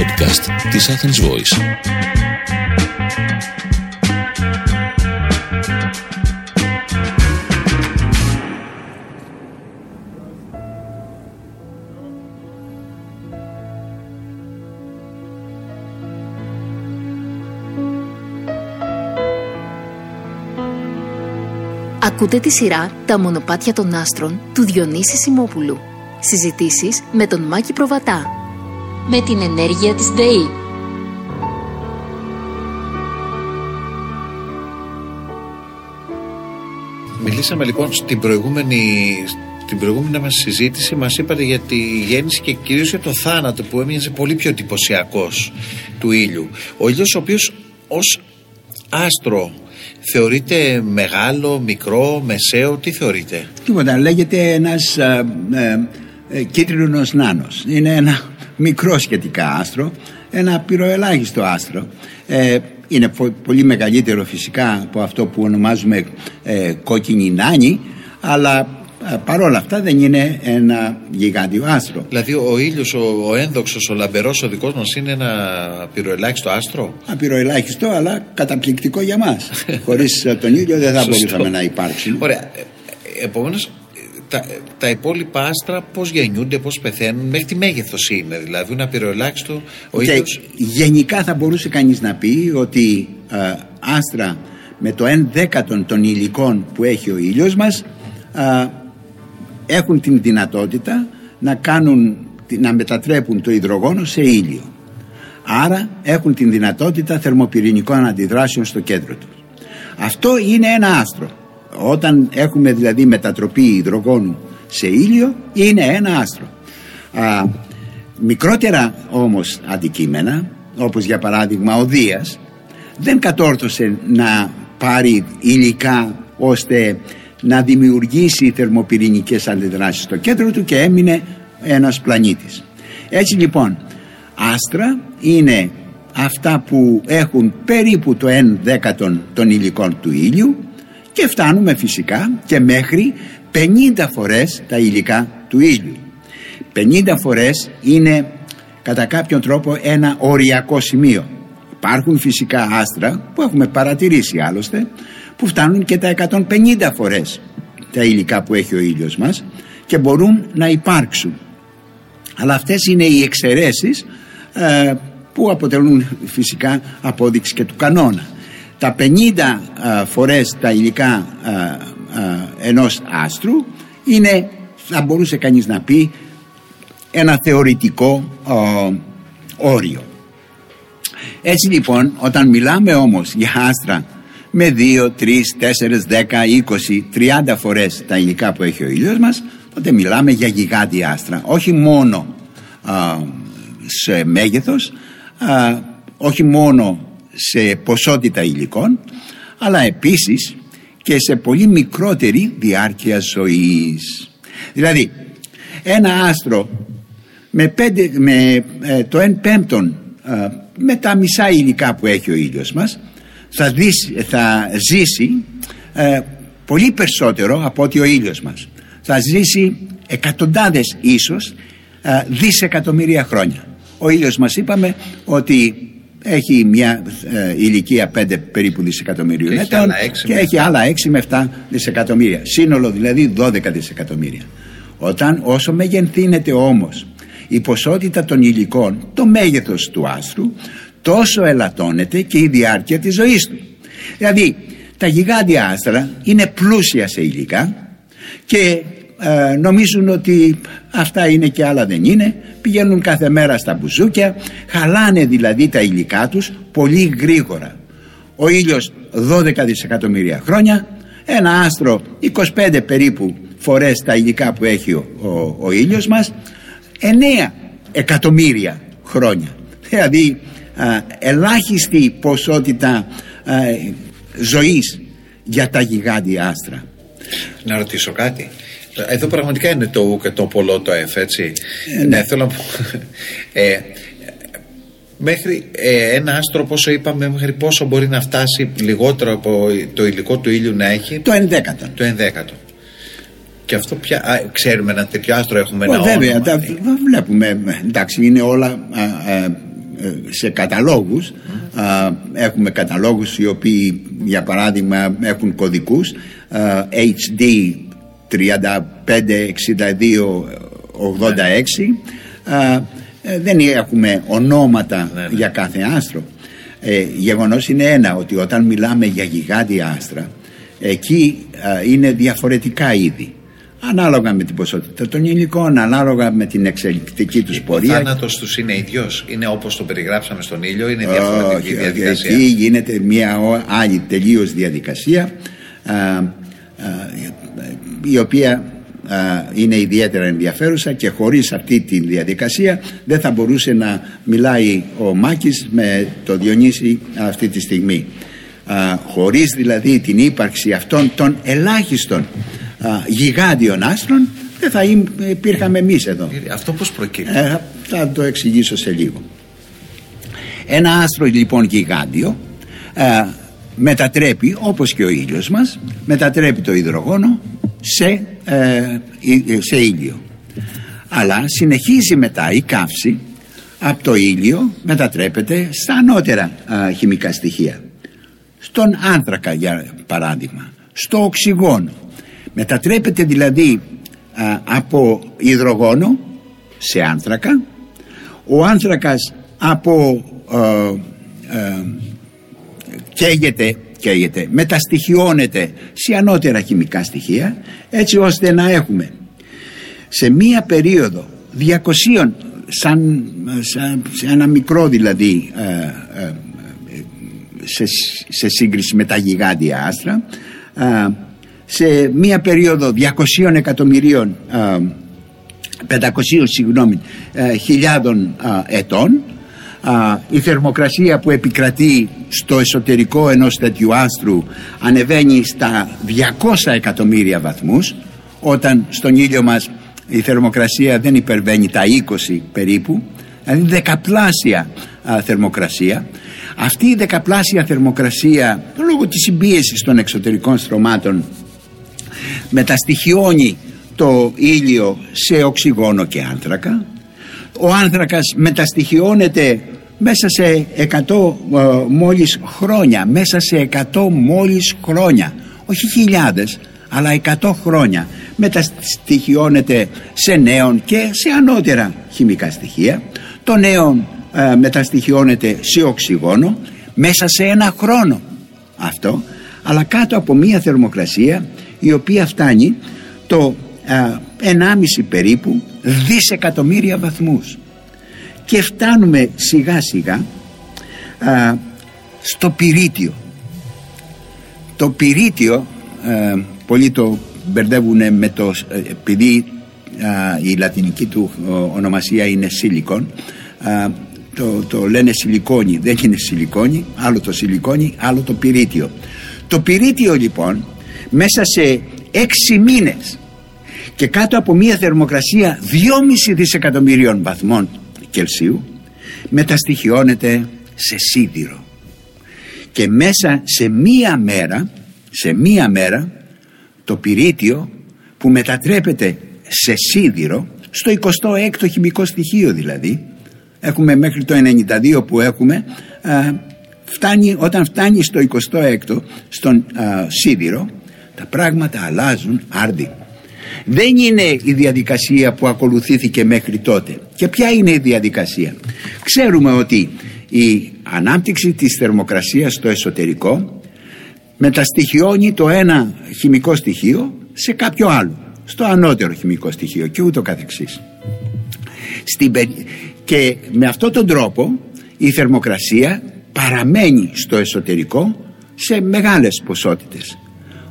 podcast της Athens Voice. Ακούτε τη σειρά «Τα μονοπάτια των άστρων» του Διονύση Σιμόπουλου. Συζητήσεις με τον Μάκη Προβατά. Με την ενέργεια της ΔΕΗ. Μιλήσαμε λοιπόν στην προηγούμενη μας συζήτηση, μας είπατε για τη γέννηση και κυρίως για το θάνατο, που έμοιαζε πολύ πιο εντυπωσιακός του ήλιου. Ο ήλιος, ο οποίος ως άστρο θεωρείται μεγάλο, μικρό, μεσαίο, τι θεωρείται? Τίποτα, λέγεται ένας κίτρινος νάνος. Είναι ένα μικρό σχετικά άστρο, ένα πυροελάχιστο άστρο. Είναι πολύ μεγαλύτερο φυσικά από αυτό που ονομάζουμε κόκκινη νάνη, αλλά παρόλα αυτά δεν είναι ένα γιγάντιο άστρο. Δηλαδή ο ήλιος, ο ένδοξος, ο λαμπερός, ο δικός μας είναι ένα πυροελάχιστο άστρο. Απειροελάχιστο, αλλά καταπληκτικό για μας. Χωρίς τον ήλιο δεν θα μπορούσαμε να υπάρξουμε. Ωραία. Επομένως, τα υπόλοιπα άστρα πώς γεννιούνται, πώς πεθαίνουν, μέχρι τι μέγεθος είναι? Δηλαδή ένα πυροελάχιστο ο ήλιος. Γενικά θα μπορούσε κανείς να πει ότι άστρα με το 1/10 των υλικών που έχει ο ήλιος μας έχουν την δυνατότητα να μετατρέπουν το υδρογόνο σε ήλιο. Άρα έχουν την δυνατότητα θερμοπυρηνικών αντιδράσεων στο κέντρο του. Αυτό είναι ένα άστρο. Όταν έχουμε δηλαδή μετατροπή υδρογόνου σε ήλιο, είναι ένα άστρο. Μικρότερα όμως αντικείμενα, όπως για παράδειγμα ο Δίας, δεν κατόρθωσε να πάρει υλικά ώστε να δημιουργήσει θερμοπυρηνικές αντιδράσεις στο κέντρο του, και έμεινε ένας πλανήτης. Έτσι λοιπόν, άστρα είναι αυτά που έχουν περίπου το 1/10 των υλικών του ήλιου, και φτάνουμε φυσικά και μέχρι 50 φορές τα υλικά του ήλιου. 50 φορές είναι κατά κάποιον τρόπο ένα οριακό σημείο. Υπάρχουν φυσικά άστρα που έχουμε παρατηρήσει άλλωστε, που φτάνουν και τα 150 φορές τα υλικά που έχει ο ήλιος μας και μπορούν να υπάρξουν. Αλλά αυτές είναι οι εξαιρέσεις που αποτελούν φυσικά απόδειξη και του κανόνα. Τα 50 φορές τα υλικά ενός άστρου είναι, θα μπορούσε κανείς να πει, ένα θεωρητικό όριο. Έτσι λοιπόν, όταν μιλάμε όμως για άστρα με 2, 3, 4, 10, 20, 30 φορές τα υλικά που έχει ο ήλιος μας, τότε μιλάμε για γιγάντια άστρα. Όχι μόνο σε μέγεθος, όχι μόνο σε ποσότητα υλικών, αλλά επίσης και σε πολύ μικρότερη διάρκεια ζωής. Δηλαδή ένα άστρο με το 1/5 με τα μισά υλικά που έχει ο ήλιος μας θα ζήσει πολύ περισσότερο από ότι ο ήλιος μας. Θα ζήσει εκατοντάδες ίσως δισεκατομμύρια χρόνια. Ο ήλιος μας είπαμε ότι έχει μια ηλικία 5 περίπου δισεκατομμυρίων ετών και έχει άλλα 6 με 7 δισεκατομμύρια. Σύνολο δηλαδή 12 δισεκατομμύρια. Όσο μεγενθύνεται όμως η ποσότητα των υλικών, το μέγεθος του άστρου, τόσο ελαττώνεται και η διάρκεια της ζωής του. Δηλαδή τα γιγάντια άστρα είναι πλούσια σε υλικά και νομίζουν ότι αυτά είναι και άλλα δεν είναι. Πηγαίνουν κάθε μέρα στα μπουζούκια, χαλάνε δηλαδή τα υλικά τους πολύ γρήγορα. Ο ήλιος 12 δισεκατομμύρια χρόνια, ένα άστρο 25 περίπου φορές τα υλικά που έχει ο ήλιος μας, 9 εκατομμύρια χρόνια. Δηλαδή ελάχιστη ποσότητα ζωής για τα γιγάντια άστρα. Να ρωτήσω κάτι? Εδώ πραγματικά είναι το ου και το πολλό το εφ, έτσι. Ναι, θέλω να πω. Μέχρι ένα άστρο, πόσο είπαμε, μέχρι πόσο μπορεί να φτάσει λιγότερο από το υλικό του ήλιου να έχει? Το 1/10. Το 1/10. Και αυτό πια. Ξέρουμε ένα τέτοιο άστρο, έχουμε ένα όνομα? Βέβαια, τα βλέπουμε. Εντάξει, είναι όλα σε καταλόγους. Έχουμε καταλόγους οι οποίοι, για παράδειγμα, έχουν κωδικούς HD 35, 62, 86. Δεν έχουμε ονόματα για κάθε άστρο. Γεγονός είναι ένα, ότι όταν μιλάμε για γιγάντια άστρα, εκεί είναι διαφορετικά είδη, ανάλογα με την ποσότητα των υλικών, ανάλογα με την εξελικτική τους πορεία. Ο θάνατος τους είναι ίδιος, είναι όπως το περιγράψαμε στον ήλιο, είναι διαφορετική διαδικασία? Εκεί γίνεται μια άλλη τελείως διαδικασία, η οποία είναι ιδιαίτερα ενδιαφέρουσα, και χωρίς αυτή τη διαδικασία δεν θα μπορούσε να μιλάει ο Μάκης με το Διονύση αυτή τη στιγμή. Χωρίς δηλαδή την ύπαρξη αυτών των ελάχιστων γιγάντιων άστρων, δεν θα υπήρχαμε εμείς εδώ. Αυτό πώς προκύπτει? Θα το εξηγήσω σε λίγο. Ένα άστρο λοιπόν γιγάντιο μετατρέπει, όπως και ο ήλιος μας, μετατρέπει το υδρογόνο σε ήλιο. Αλλά συνεχίζει μετά η καύση από το ήλιο, μετατρέπεται στα ανώτερα χημικά στοιχεία, στον άνθρακα για παράδειγμα, στο οξυγόνο. Μετατρέπεται δηλαδή από υδρογόνο σε άνθρακα, ο άνθρακας από καίγεται, μεταστοιχιώνεται σε ανώτερα χημικά στοιχεία, έτσι ώστε να έχουμε σε μία περίοδο 200, σε ένα μικρό δηλαδή σε σύγκριση με τα γιγάντια άστρα, σε μία περίοδο 200 εκατομμυρίων 500 χιλιάδων ετών, η θερμοκρασία που επικρατεί στο εσωτερικό ενός τέτοιου άστρου ανεβαίνει στα 200 εκατομμύρια βαθμούς, όταν στον ήλιο μας η θερμοκρασία δεν υπερβαίνει τα 20 περίπου, δηλαδή δεκαπλάσια θερμοκρασία. Αυτή η δεκαπλάσια θερμοκρασία, λόγω της συμπίεσης των εξωτερικών στρωμάτων, μεταστοιχιώνει το ήλιο σε οξυγόνο και άνθρακα. Ο άνθρακας μεταστοιχιώνεται μέσα σε 100 μόλις χρόνια, μέσα σε 100 μόλις χρόνια, όχι χιλιάδες, αλλά 100 χρόνια, μεταστοιχιώνεται σε νέον και σε ανώτερα χημικά στοιχεία. Το νέον μεταστοιχιώνεται σε οξυγόνο μέσα σε ένα χρόνο αυτό, αλλά κάτω από μία θερμοκρασία η οποία φτάνει το 1,5 περίπου δισεκατομμύρια βαθμούς, και φτάνουμε σιγά σιγά στο πυρίτιο. Το πυρίτιο, πολλοί το μπερδεύουν με το, επειδή η λατινική του ονομασία είναι σίλικον, το λένε σιλικόνι, δεν είναι σιλικόνι, άλλο το σιλικόνι, άλλο το πυρίτιο. Το πυρίτιο λοιπόν, μέσα σε 6 μήνες και κάτω από μία θερμοκρασία 2,5 δισεκατομμυρίων βαθμών Κελσίου, μεταστοιχιώνεται σε σίδηρο, και μέσα σε μία μέρα το πυρίτιο που μετατρέπεται σε σίδηρο, στο 26ο χημικό στοιχείο δηλαδή, έχουμε μέχρι το 92 που έχουμε, όταν φτάνει στο 26ο, στον σίδηρο, τα πράγματα αλλάζουν άρδιν. Δεν είναι η διαδικασία που ακολουθήθηκε μέχρι τότε. Και ποια είναι η διαδικασία? Ξέρουμε ότι η ανάπτυξη της θερμοκρασίας στο εσωτερικό μεταστοιχιώνει το ένα χημικό στοιχείο σε κάποιο άλλο, στο ανώτερο χημικό στοιχείο, και ούτω καθεξής. Και με αυτόν τον τρόπο η θερμοκρασία παραμένει στο εσωτερικό σε μεγάλες ποσότητες.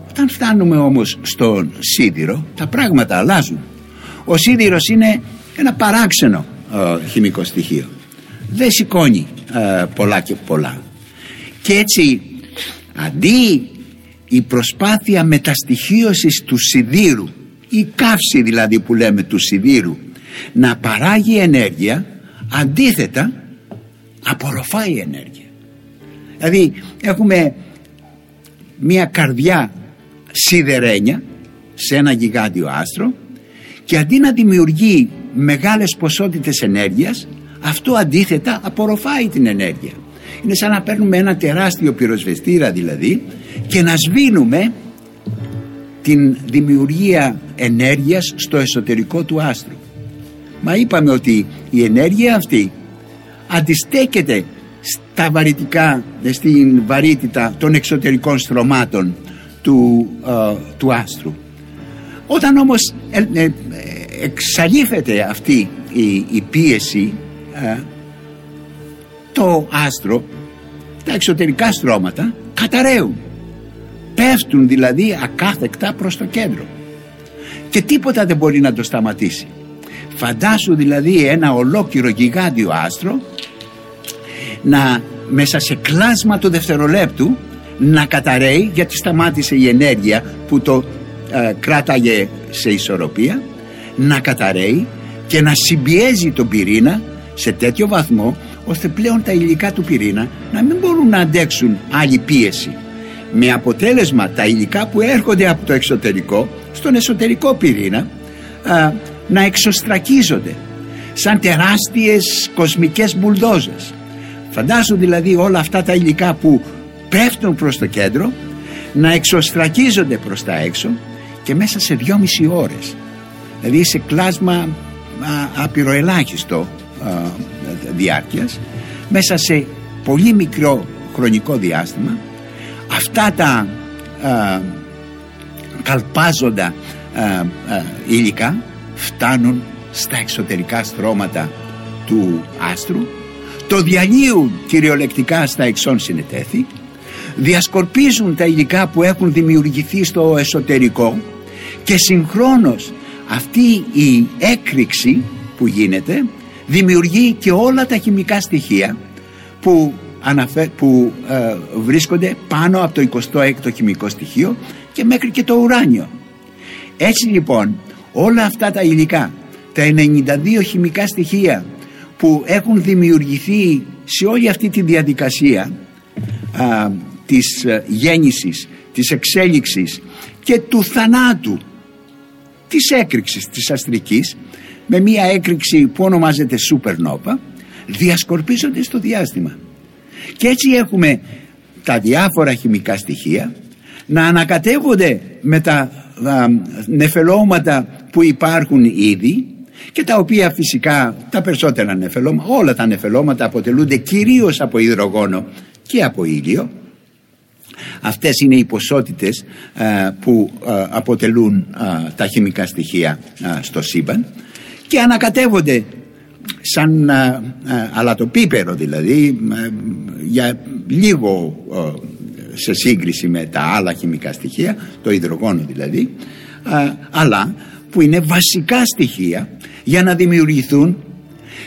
Όταν φτάνουμε όμως στον σίδηρο, τα πράγματα αλλάζουν. Ο σίδηρος είναι ένα παράξενο χημικό στοιχείο. Δεν σηκώνει πολλά. Και έτσι, αντί η προσπάθεια μεταστοιχίωσης του σιδήρου, η καύση δηλαδή που λέμε του σιδήρου, να παράγει ενέργεια, αντίθετα απορροφάει ενέργεια. Δηλαδή έχουμε μια καρδιά σιδερένια σε ένα γιγάντιο άστρο, και αντί να δημιουργεί μεγάλες ποσότητες ενέργειας, Αυτό αντίθετα απορροφάει την ενέργεια. Είναι σαν να παίρνουμε ένα τεράστιο πυροσβεστήρα δηλαδή και να σβήνουμε την δημιουργία ενέργειας στο εσωτερικό του άστρου. Μα είπαμε ότι η ενέργεια αυτή αντιστέκεται στα βαρυτικά, στην βαρύτητα των εξωτερικών στρωμάτων του άστρου. Όταν όμως εξαλείφεται αυτή η πίεση, το άστρο, τα εξωτερικά στρώματα καταραίουν. Πέφτουν δηλαδή ακάθεκτα προς το κέντρο και τίποτα δεν μπορεί να το σταματήσει. Φαντάσου δηλαδή ένα ολόκληρο γιγάντιο άστρο να μέσα σε κλάσμα του δευτερολέπτου να καταραίει, γιατί σταμάτησε η ενέργεια που το κράταγε σε ισορροπία, να καταραίει και να συμπιέζει τον πυρήνα σε τέτοιο βαθμό ώστε πλέον τα υλικά του πυρήνα να μην μπορούν να αντέξουν άλλη πίεση, με αποτέλεσμα τα υλικά που έρχονται από το εξωτερικό στον εσωτερικό πυρήνα να εξωστρακίζονται σαν τεράστιες κοσμικές μπουλντόζες. Φαντάσου δηλαδή όλα αυτά τα υλικά που πέφτουν προς το κέντρο να εξωστρακίζονται προς τα έξω και μέσα σε 2,5 ώρες, δηλαδή σε κλάσμα απειροελάχιστο διάρκειας, μέσα σε πολύ μικρό χρονικό διάστημα, αυτά τα καλπάζοντα υλικά φτάνουν στα εξωτερικά στρώματα του άστρου, το διαλύουν κυριολεκτικά στα εξών συνετέθη, διασκορπίζουν τα υλικά που έχουν δημιουργηθεί στο εσωτερικό και συγχρόνως αυτή η έκρηξη που γίνεται δημιουργεί και όλα τα χημικά στοιχεία που βρίσκονται πάνω από το 26ο χημικό στοιχείο και μέχρι και το ουράνιο. Έτσι λοιπόν όλα αυτά τα υλικά, τα 92 χημικά στοιχεία που έχουν δημιουργηθεί σε όλη αυτή τη διαδικασία της γέννησης, της εξέλιξης και του θανάτου, της έκρηξης της αστρικής, με μια έκρηξη που ονομάζεται σούπερνόβα, διασκορπίζονται στο διάστημα. Και έτσι έχουμε τα διάφορα χημικά στοιχεία να ανακατεύονται με τα νεφελώματα που υπάρχουν ήδη και τα οποία φυσικά τα περισσότερα νεφελώματα, όλα τα νεφελώματα αποτελούνται κυρίως από υδρογόνο και από ήλιο. Αυτές είναι οι ποσότητες που αποτελούν τα χημικά στοιχεία στο σύμπαν και ανακατεύονται σαν αλατοπίπερο δηλαδή, για λίγο σε σύγκριση με τα άλλα χημικά στοιχεία, το υδρογόνο δηλαδή, αλλά που είναι βασικά στοιχεία για να δημιουργηθούν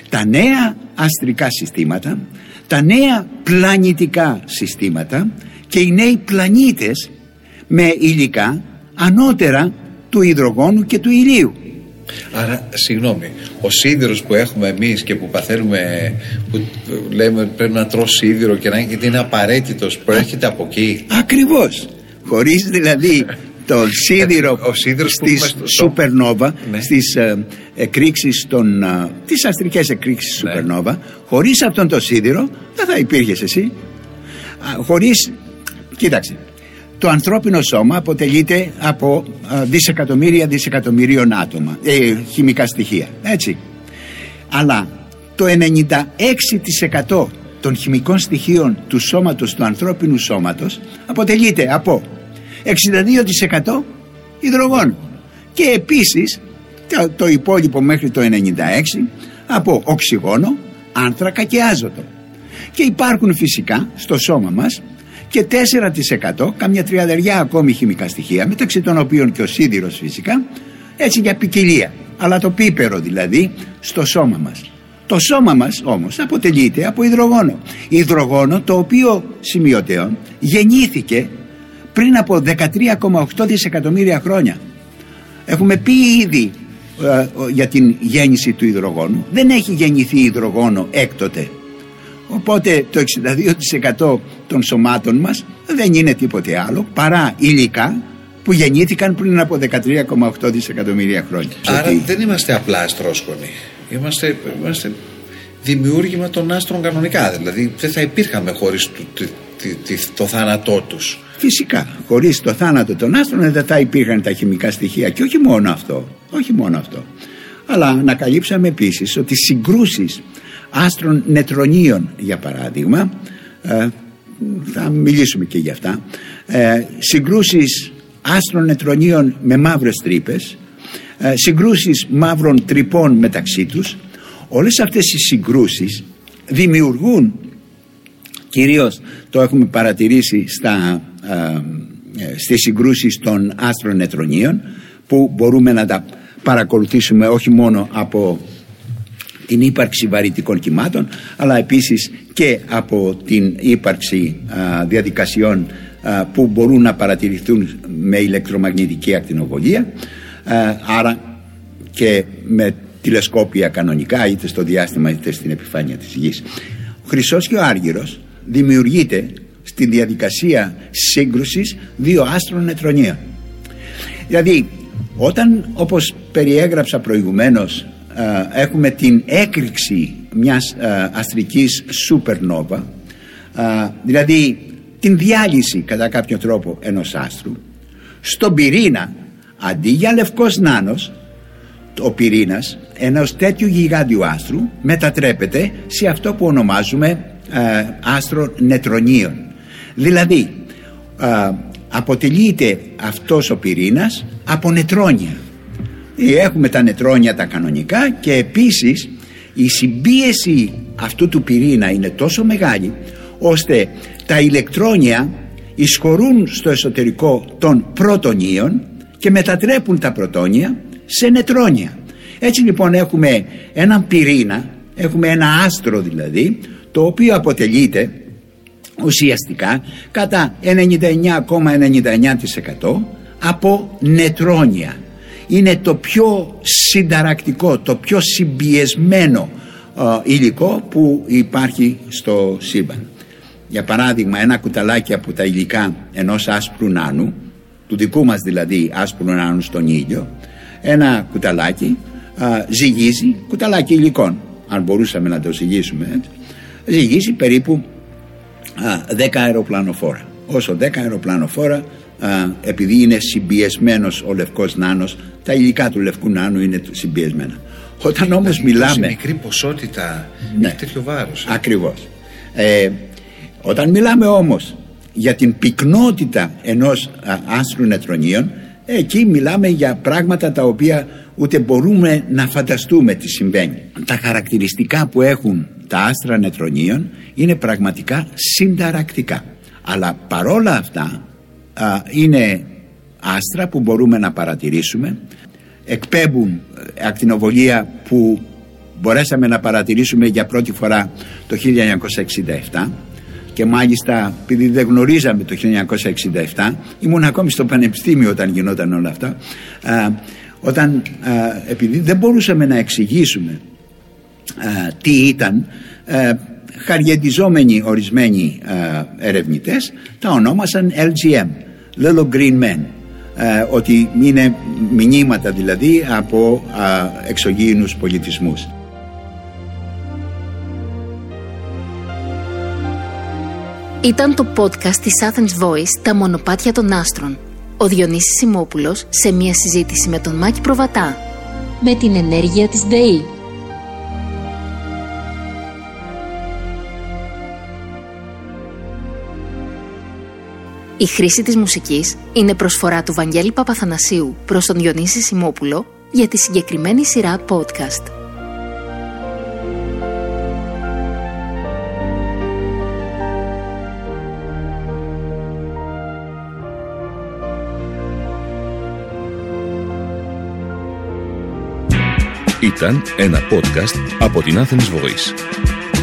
τα νέα αστρικά συστήματα, τα νέα πλανητικά συστήματα και οι νέοι πλανήτες με υλικά ανώτερα του υδρογόνου και του ηλίου. Άρα, συγγνώμη, ο σίδηρος που έχουμε εμείς και που παθαίνουμε, που λέμε πρέπει να τρως σίδηρο και να είναι απαραίτητος, προέρχεται από εκεί. Ακριβώς. Χωρίς δηλαδή τον σίδηρο στις σούπερνόβα, στις εκρήξεις τις αστρικές εκρήξεις σούπερνόβα, χωρίς αυτόν τον σίδηρο δεν θα υπήρχες εσύ. Χωρίς, κοίταξε, το ανθρώπινο σώμα αποτελείται από δισεκατομμύρια δισεκατομμυρίων άτομα, χημικά στοιχεία, έτσι. Αλλά το 96% των χημικών στοιχείων του σώματος, του ανθρώπινου σώματος, αποτελείται από 62% υδρογόνο και επίσης το υπόλοιπο μέχρι το 96% από οξυγόνο, άνθρακα και άζωτο. Και υπάρχουν φυσικά στο σώμα μας και 4%, καμιά τριαδεριά ακόμη χημικά στοιχεία, μεταξύ των οποίων και ο σίδηρος φυσικά, έτσι για ποικιλία, αλλά το πίπερο δηλαδή στο σώμα μας. Το σώμα μας όμως αποτελείται από υδρογόνο. Υδρογόνο το οποίο, σημειωτέων, γεννήθηκε πριν από 13,8 δισεκατομμύρια χρόνια. Έχουμε πει ήδη για την γέννηση του υδρογόνου. Δεν έχει γεννηθεί υδρογόνο έκτοτε. Οπότε το 62% των σωμάτων μας δεν είναι τίποτε άλλο παρά υλικά που γεννήθηκαν πριν από 13,8 δισεκατομμύρια χρόνια. Άρα δεν είμαστε απλά αστρόσκονοι. Είμαστε δημιούργημα των άστρων κανονικά. Δηλαδή δεν θα υπήρχαμε χωρίς το θάνατό τους. Φυσικά, χωρίς το θάνατο των άστρων δεν θα υπήρχαν τα χημικά στοιχεία. Και όχι μόνο αυτό, όχι μόνο αυτό. Αλλά ανακαλύψαμε επίσης ότι συγκρούσεις άστρων νετρονίων, για παράδειγμα, θα μιλήσουμε και για αυτά, συγκρούσεις άστρων νετρονίων με μαύρες τρύπες, συγκρούσεις μαύρων τρυπών μεταξύ τους, όλες αυτές οι συγκρούσεις δημιουργούν, κυρίως το έχουμε παρατηρήσει στις συγκρούσεις των άστρων νετρονίων, που μπορούμε να τα παρακολουθήσουμε όχι μόνο από την ύπαρξη βαρυτικών κυμάτων, αλλά επίσης και από την ύπαρξη διαδικασιών που μπορούν να παρατηρηθούν με ηλεκτρομαγνητική ακτινοβολία, άρα και με τηλεσκόπια κανονικά, είτε στο διάστημα είτε στην επιφάνεια της γης. Ο χρυσός και ο άργυρος δημιουργείται στη διαδικασία σύγκρουσης δύο άστρων νετρονίων. Δηλαδή, όταν, όπως περιέγραψα προηγουμένως, έχουμε την έκρηξη μιας αστρικής supernova, δηλαδή την διάλυση κατά κάποιο τρόπο ενός άστρου, στον πυρήνα, αντί για λευκός νάνος, ο πυρήνας ενός τέτοιου γιγάντιου άστρου μετατρέπεται σε αυτό που ονομάζουμε άστρο νετρονίων. Δηλαδή αποτελείται αυτός ο πυρήνας από νετρόνια. Έχουμε τα νετρόνια τα κανονικά, και επίσης η συμπίεση αυτού του πυρήνα είναι τόσο μεγάλη ώστε τα ηλεκτρόνια εισχωρούν στο εσωτερικό των πρωτονίων και μετατρέπουν τα πρωτόνια σε νετρόνια. Έτσι λοιπόν έχουμε έναν πυρήνα, έχουμε ένα άστρο δηλαδή, το οποίο αποτελείται ουσιαστικά κατά 99,99% από νετρόνια. Είναι το πιο συνταρακτικό, το πιο συμπιεσμένο υλικό που υπάρχει στο σύμπαν. Για παράδειγμα, ένα κουταλάκι από τα υλικά ενός άσπρου νάνου, του δικού μας δηλαδή άσπρου νάνου στον ήλιο, ένα κουταλάκι ζυγίζει, κουταλάκι υλικών, αν μπορούσαμε να το ζυγίσουμε έτσι, ζυγίζει περίπου 10 αεροπλανοφόρα. Όσο 10 αεροπλανοφόρα, επειδή είναι συμπιεσμένος ο λευκός νάνος, τα υλικά του λευκού νάνου είναι συμπιεσμένα. Όταν όμως μιλάμε σε μικρή ποσότητα, ναι, έχει τέτοιο βάρος. Ακριβώς. Όταν μιλάμε όμως για την πυκνότητα ενός άστρου νετρονίων, εκεί μιλάμε για πράγματα τα οποία ούτε μπορούμε να φανταστούμε τι συμβαίνει. Τα χαρακτηριστικά που έχουν τα άστρα νετρονίων είναι πραγματικά συνταρακτικά. Αλλά παρόλα αυτά είναι άστρα που μπορούμε να παρατηρήσουμε, εκπέμπουν ακτινοβολία που μπορέσαμε να παρατηρήσουμε για πρώτη φορά το 1967, και μάλιστα επειδή δεν γνωρίζαμε το 1967, ήμουν ακόμη στο πανεπιστήμιο όταν γινόταν όλα αυτά, επειδή δεν μπορούσαμε να εξηγήσουμε τι ήταν, χαριετιζόμενοι ορισμένοι ερευνητές τα ονόμασαν LGM, Little Green Men, ότι είναι μηνύματα δηλαδή από εξωγήινους πολιτισμούς. Ήταν το podcast της Athens Voice, τα μονοπάτια των άστρων. Ο Διονύσης Σιμόπουλος σε μια συζήτηση με τον Μάκη Προβατά. Με την ενέργεια της ΔΕΗ. Η χρήση της μουσικής είναι προσφορά του Βαγγέλη Παπαθανασίου προς τον Διονύση Σιμόπουλο για τη συγκεκριμένη σειρά podcast. Ήταν ένα podcast από την Athens Voice.